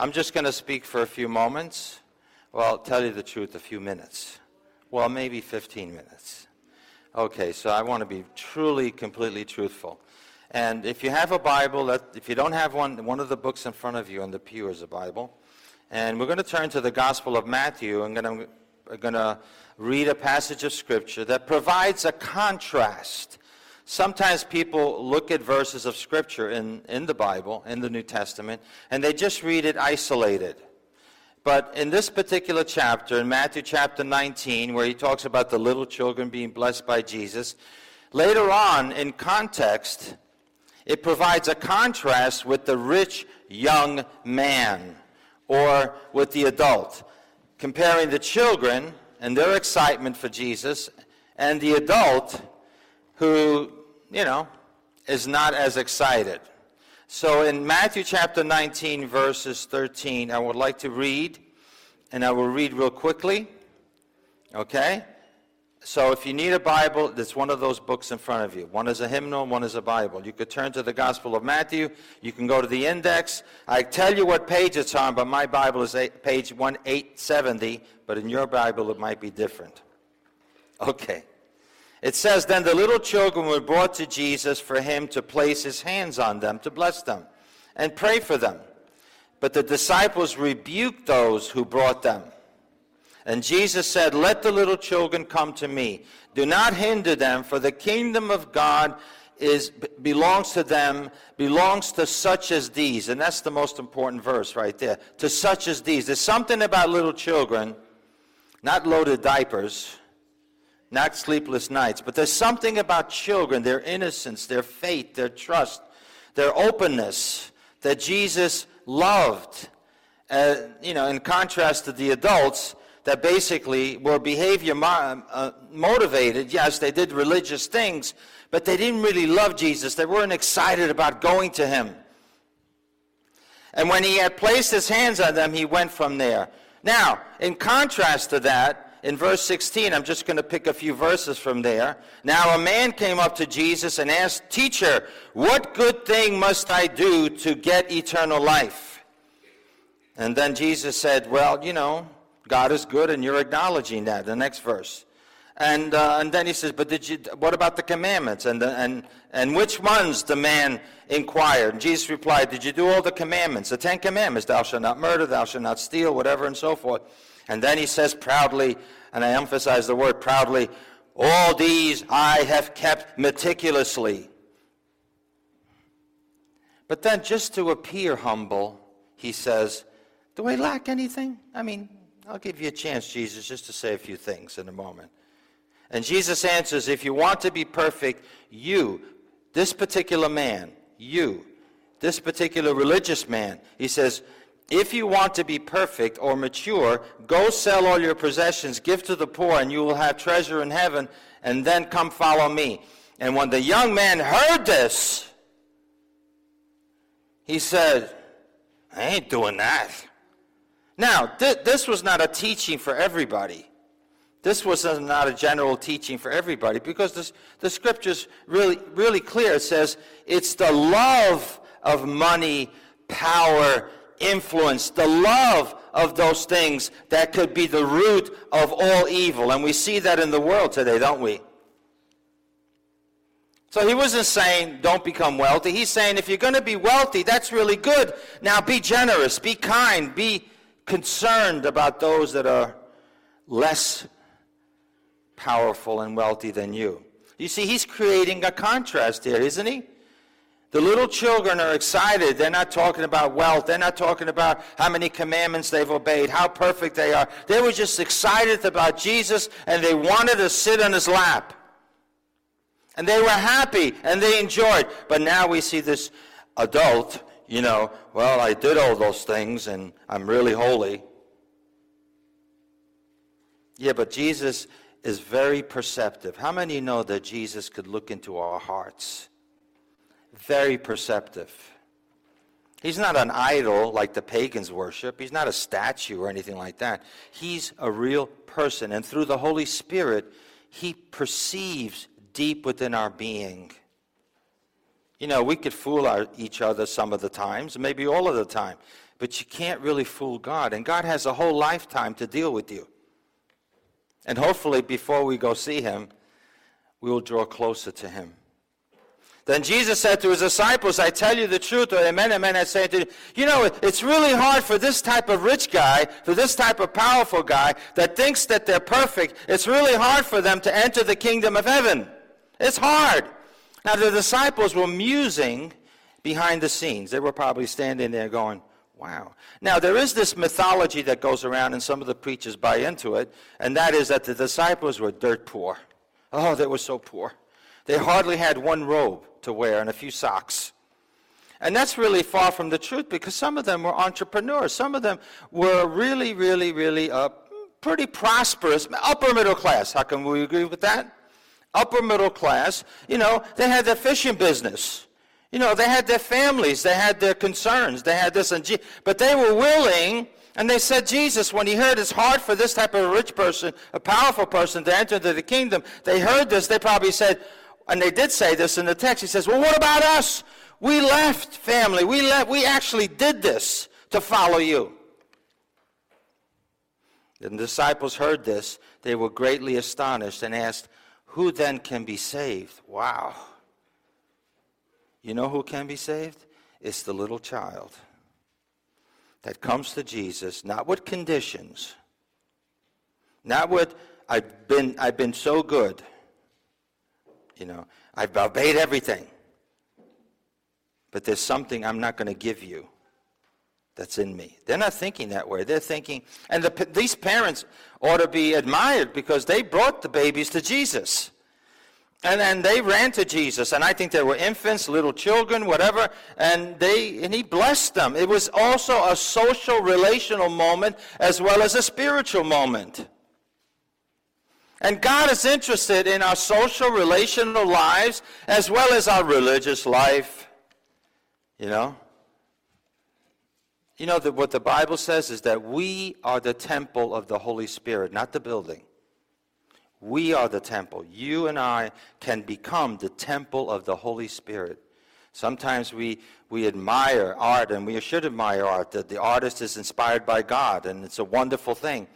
I'm just going to speak for a few moments. Well, I'll tell you the truth, a few minutes. Well, maybe 15 minutes. Okay, so I want to be truly, completely truthful. And if you have a Bible, if you don't have one of the books in front of you in the pew is a Bible. And we're going to turn to the Gospel of Matthew. I'm going to read a passage of Scripture that provides a contrast. Sometimes people look at verses of Scripture in the Bible, in the New Testament, and they just read it isolated. But in this particular chapter, in Matthew chapter 19, where he talks about the little children being blessed by Jesus, later on in context, it provides a contrast with the rich young man or with the adult, comparing the children and their excitement for Jesus and the adult who, is not as excited. So in Matthew chapter 19, verses 13, I would like to read, and I will read real quickly, okay? So if you need a Bible, it's one of those books in front of you. One is a hymnal, one is a Bible. You could turn to the Gospel of Matthew. You can go to the index. I tell you what page it's on, but my Bible is page 1870, but in your Bible it might be different. Okay. It says, "Then the little children were brought to Jesus for him to place his hands on them, to bless them, and pray for them. But the disciples rebuked those who brought them. And Jesus said, 'Let the little children come to me. Do not hinder them, for the kingdom of God belongs to them, belongs to such as these.'" And that's the most important verse right there. To such as these. There's something about little children, not loaded diapers, not sleepless nights, but there's something about children, their innocence, their faith, their trust, their openness that Jesus loved. In contrast to the adults, that basically were behavior motivated. Yes, they did religious things, but they didn't really love Jesus. They weren't excited about going to him. And when he had placed his hands on them, he went from there. Now, in contrast to that, in verse 16, I'm just going to pick a few verses from there. "Now a man came up to Jesus and asked, 'Teacher, what good thing must I do to get eternal life?' And then Jesus said, 'Well, God is good, and you're acknowledging that.'" The next verse, and then he says, "But what about the commandments?" And which ones, the man inquired. And Jesus replied, "Did you do all the commandments? The 10 commandments: thou shalt not murder, thou shalt not steal," whatever, and so forth. And then he says proudly, and I emphasize the word proudly, "All these I have kept meticulously." But then, just to appear humble, he says, "Do I lack anything? I'll give you a chance, Jesus, just to say a few things in a moment." And Jesus answers, "If you want to be perfect, this particular religious man," he says, "if you want to be perfect or mature, go sell all your possessions, give to the poor, and you will have treasure in heaven, and then come follow me." And when the young man heard this, he said, "I ain't doing that." Now, this was not a teaching for everybody. This was not a general teaching for everybody, because the Scripture's really, really clear. It says it's the love of money, power, influence, the love of those things that could be the root of all evil. And we see that in the world today, don't we? So he wasn't saying, don't become wealthy. He's saying, if you're going to be wealthy, that's really good. Now be generous, be kind, be concerned about those that are less powerful and wealthy than you. You see, he's creating a contrast here, isn't he? The little children are excited. They're not talking about wealth. They're not talking about how many commandments they've obeyed, how perfect they are. They were just excited about Jesus, and they wanted to sit on his lap. And they were happy, and they enjoyed. But now we see this adult, "Well, I did all those things, and I'm really holy." Yeah, but Jesus is very perceptive. How many know that Jesus could look into our hearts? Very perceptive. He's not an idol like the pagans worship. He's not a statue or anything like that. He's a real person, and through the Holy Spirit, he perceives deep within our being. We could fool each other some of the times, maybe all of the time. But you can't really fool God. And God has a whole lifetime to deal with you. And hopefully before we go see him, we will draw closer to him. Then Jesus said to his disciples, I tell you the truth, or amen, amen, I say to you, you know, it's really hard for this type of rich guy, for this type of powerful guy that thinks that they're perfect, it's really hard for them to enter the kingdom of heaven. It's hard. Now the disciples were musing behind the scenes. They were probably standing there going, wow. Now, there is this mythology that goes around, and some of the preachers buy into it, and that is that the disciples were dirt poor. Oh, they were so poor. They hardly had one robe to wear and a few socks. And that's really far from the truth, because some of them were entrepreneurs. Some of them were really, really, really pretty prosperous, upper middle class. How can we agree with that? Upper middle class. You know, they had their fishing business. You know, they had their families, they had their concerns, they had this, and but they were willing, and they said, Jesus, when he heard it's hard for this type of a rich person, a powerful person to enter into the kingdom, they heard this, they probably said, and they did say this in the text, he says, well, what about us? We left family, we actually did this to follow you. And the disciples heard this, they were greatly astonished and asked, who then can be saved? Wow. You know who can be saved? It's the little child that comes to Jesus, not with conditions, not with, I've been so good, you know, I've obeyed everything, but there's something I'm not going to give you that's in me. They're not thinking that way. They're thinking, and these parents ought to be admired because they brought the babies to Jesus. And they ran to Jesus, and I think there were infants, little children, whatever, and he blessed them. It was also a social, relational moment as well as a spiritual moment. And God is interested in our social, relational lives as well as our religious life. You know that what the Bible says is that we are the temple of the Holy Spirit, not the building. We are the temple. You and I can become the temple of the Holy Spirit. Sometimes we admire art, and we should admire art, that the artist is inspired by God, and it's a wonderful thing.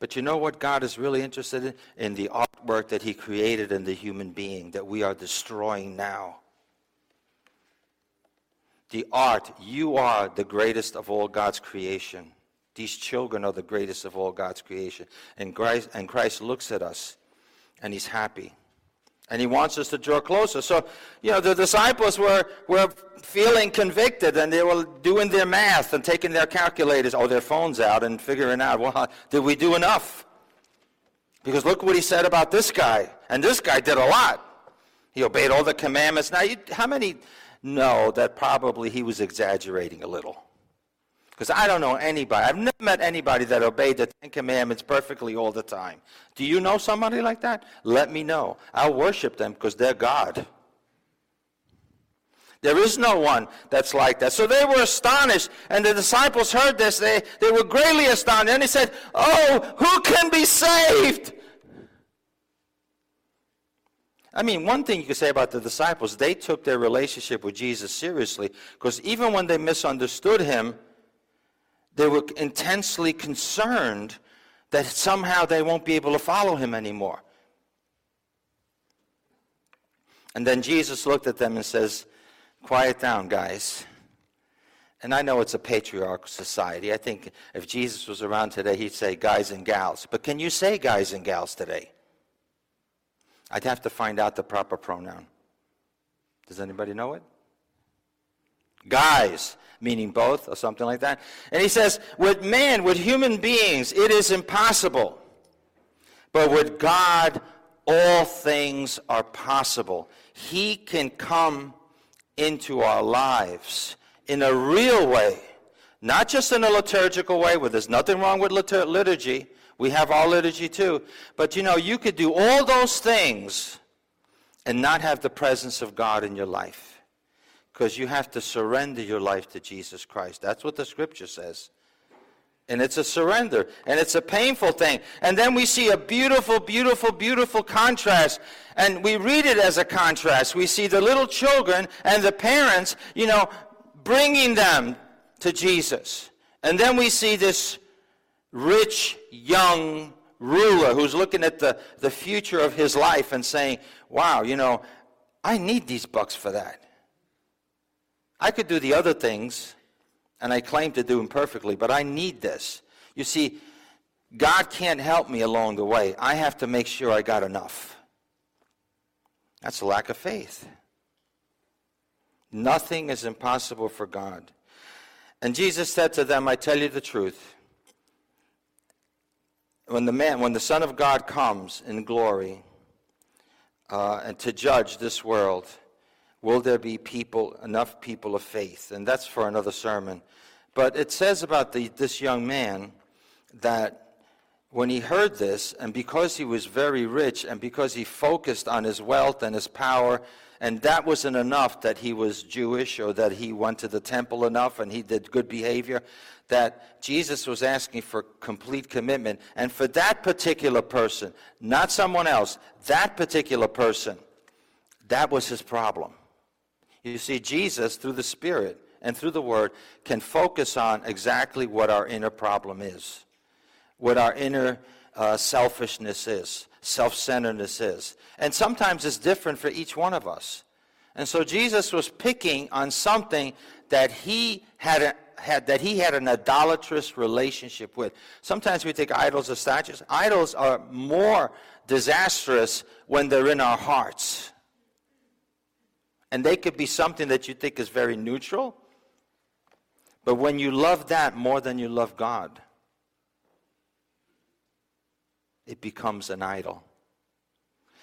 But you know what God is really interested in? In the artwork that he created in the human being that we are destroying now. The art, you are the greatest of all God's creation. These children are the greatest of all God's creation. And Christ looks at us. And he's happy. And he wants us to draw closer. So, you know, the disciples were feeling convicted, and they were doing their math and taking their calculators or their phones out and figuring out, well, did we do enough? Because look what he said about this guy. And this guy did a lot. He obeyed all the commandments. Now, how many know that probably he was exaggerating a little? Because I don't know anybody. I've never met anybody that obeyed the Ten Commandments perfectly all the time. Do you know somebody like that? Let me know. I'll worship them because they're God. There is no one that's like that. So they were astonished, and the disciples heard this. They were greatly astonished, and they said, oh, who can be saved? I mean, one thing you could say about the disciples, they took their relationship with Jesus seriously, because even when they misunderstood him, they were intensely concerned that somehow they won't be able to follow him anymore. And then Jesus looked at them and says, quiet down, guys. And I know it's a patriarchal society. I think if Jesus was around today, he'd say guys and gals. But can you say guys and gals today? I'd have to find out the proper pronoun. Does anybody know it? Guys, meaning both or something like that. And he says, with man, with human beings, it is impossible. But with God, all things are possible. He can come into our lives in a real way, not just in a liturgical way where there's nothing wrong with liturgy. We have our liturgy too. But you know, you could do all those things and not have the presence of God in your life. Because you have to surrender your life to Jesus Christ. That's what the scripture says. And it's a surrender. And it's a painful thing. And then we see a beautiful, beautiful, beautiful contrast. And we read it as a contrast. We see the little children and the parents, you know, bringing them to Jesus. And then we see this rich young ruler who's looking at the future of his life and saying, wow, you know, I need these bucks for that. I could do the other things, and I claim to do them perfectly, but I need this. You see, God can't help me along the way. I have to make sure I got enough. That's a lack of faith. Nothing is impossible for God. And Jesus said to them, I tell you the truth. When the Son of God comes in glory and to judge this world, will there be enough people of faith? And that's for another sermon. But it says about this young man that when he heard this, and because he was very rich, and because he focused on his wealth and his power, and that wasn't enough that he was Jewish or that he went to the temple enough and he did good behavior, that Jesus was asking for complete commitment. And for that particular person, not someone else, that particular person, that was his problem. You see, Jesus, through the Spirit and through the Word, can focus on exactly what our inner problem is. What our inner selfishness is, self-centeredness is. And sometimes it's different for each one of us. And so Jesus was picking on something that he had, an idolatrous relationship with. Sometimes we take idols as statues. Idols are more disastrous when they're in our hearts. And they could be something that you think is very neutral, but when you love that more than you love God, it becomes an idol.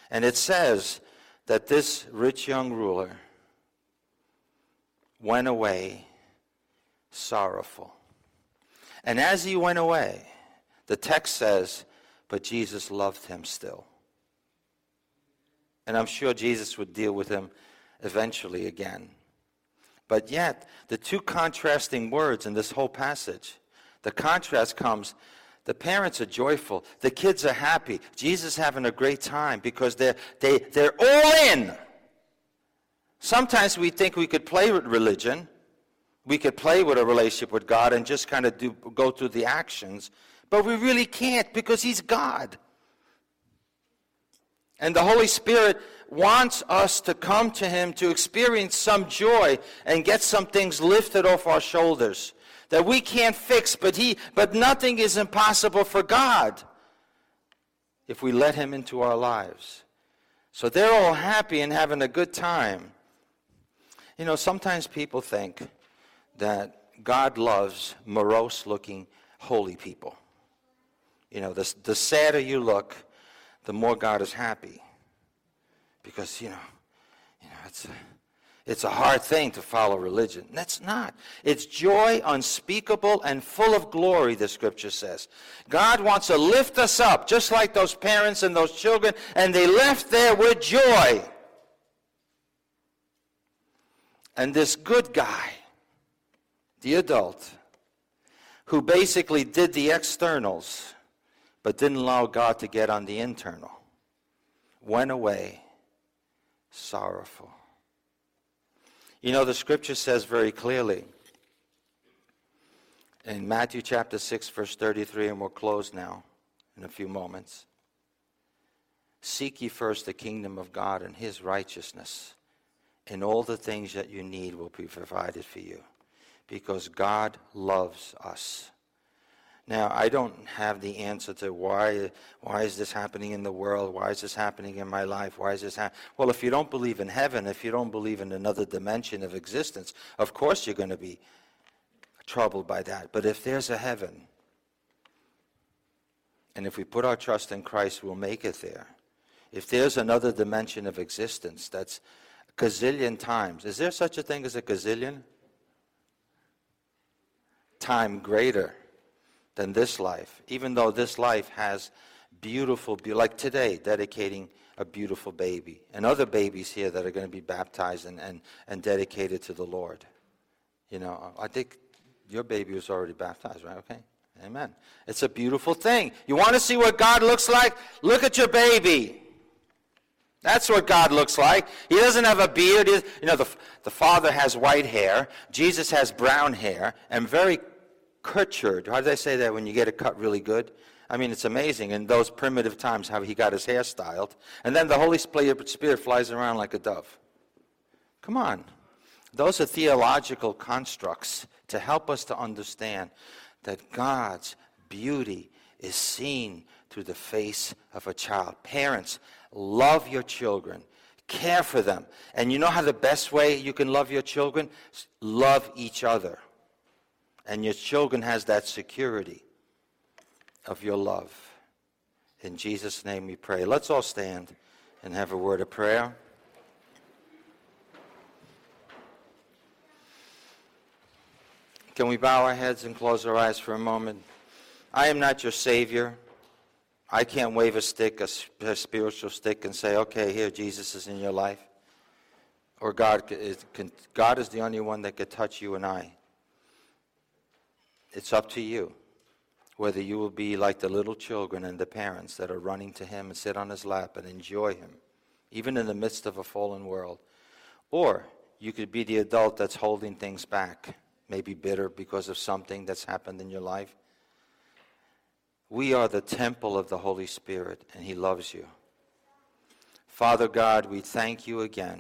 And it says that this rich young ruler went away sorrowful. And as he went away, the text says, but Jesus loved him still. And I'm sure Jesus would deal with him eventually again. But yet, the two contrasting words in this whole passage, the contrast comes. The parents are joyful. The kids are happy. Jesus is having a great time because they're all in. Sometimes we think we could play with religion. We could play with a relationship with God and just kind of go through the actions. But we really can't because He's God. And the Holy Spirit wants us to come to Him to experience some joy and get some things lifted off our shoulders that we can't fix, but nothing is impossible for God if we let Him into our lives. So they're all happy and having a good time. You know, sometimes people think that God loves morose-looking holy people. You know, the sadder you look, the more God is happy. Because, you know it's a hard thing to follow religion. That's not. It's joy unspeakable and full of glory, the Scripture says. God wants to lift us up, just like those parents and those children, and they left there with joy. And this good guy, the adult, who basically did the externals, but didn't allow God to get on the internal, went away sorrowful. You know, the Scripture says very clearly in Matthew chapter 6, verse 33, and we'll close now in a few moments. Seek ye first the kingdom of God and His righteousness, and all the things that you need will be provided for you, because God loves us. Now, I don't have the answer to why is this happening in the world? Why is this happening in my life? Why is this happening? Well, if you don't believe in heaven, if you don't believe in another dimension of existence, of course you're going to be troubled by that. But if there's a heaven, and if we put our trust in Christ, we'll make it there. If there's another dimension of existence, that's a gazillion times. Is there such a thing as a gazillion? Time greater than this life, even though this life has beautiful, like today, dedicating a beautiful baby, and other babies here that are going to be baptized and dedicated to the Lord. You know, I think your baby was already baptized, right? Okay, amen. It's a beautiful thing. You want to see what God looks like? Look at your baby. That's what God looks like. He doesn't have a beard. The Father has white hair. Jesus has brown hair, and very cultured. How did I say that when you get it cut really good? I mean, it's amazing in those primitive times how he got his hair styled. And then the Holy Spirit flies around like a dove. Come on. Those are theological constructs to help us to understand that God's beauty is seen through the face of a child. Parents, love your children. Care for them. And you know how the best way you can love your children? Love each other. And your children has that security of your love. In Jesus' name we pray. Let's all stand and have a word of prayer. Can we bow our heads and close our eyes for a moment? I am not your Savior. I can't wave a stick, a spiritual stick, and say, okay, here, Jesus is in your life. Or God is the only one that could touch you and I. It's up to you whether you will be like the little children and the parents that are running to him and sit on his lap and enjoy him, even in the midst of a fallen world. Or you could be the adult that's holding things back, maybe bitter because of something that's happened in your life. We are the temple of the Holy Spirit, and he loves you. Father God, we thank you again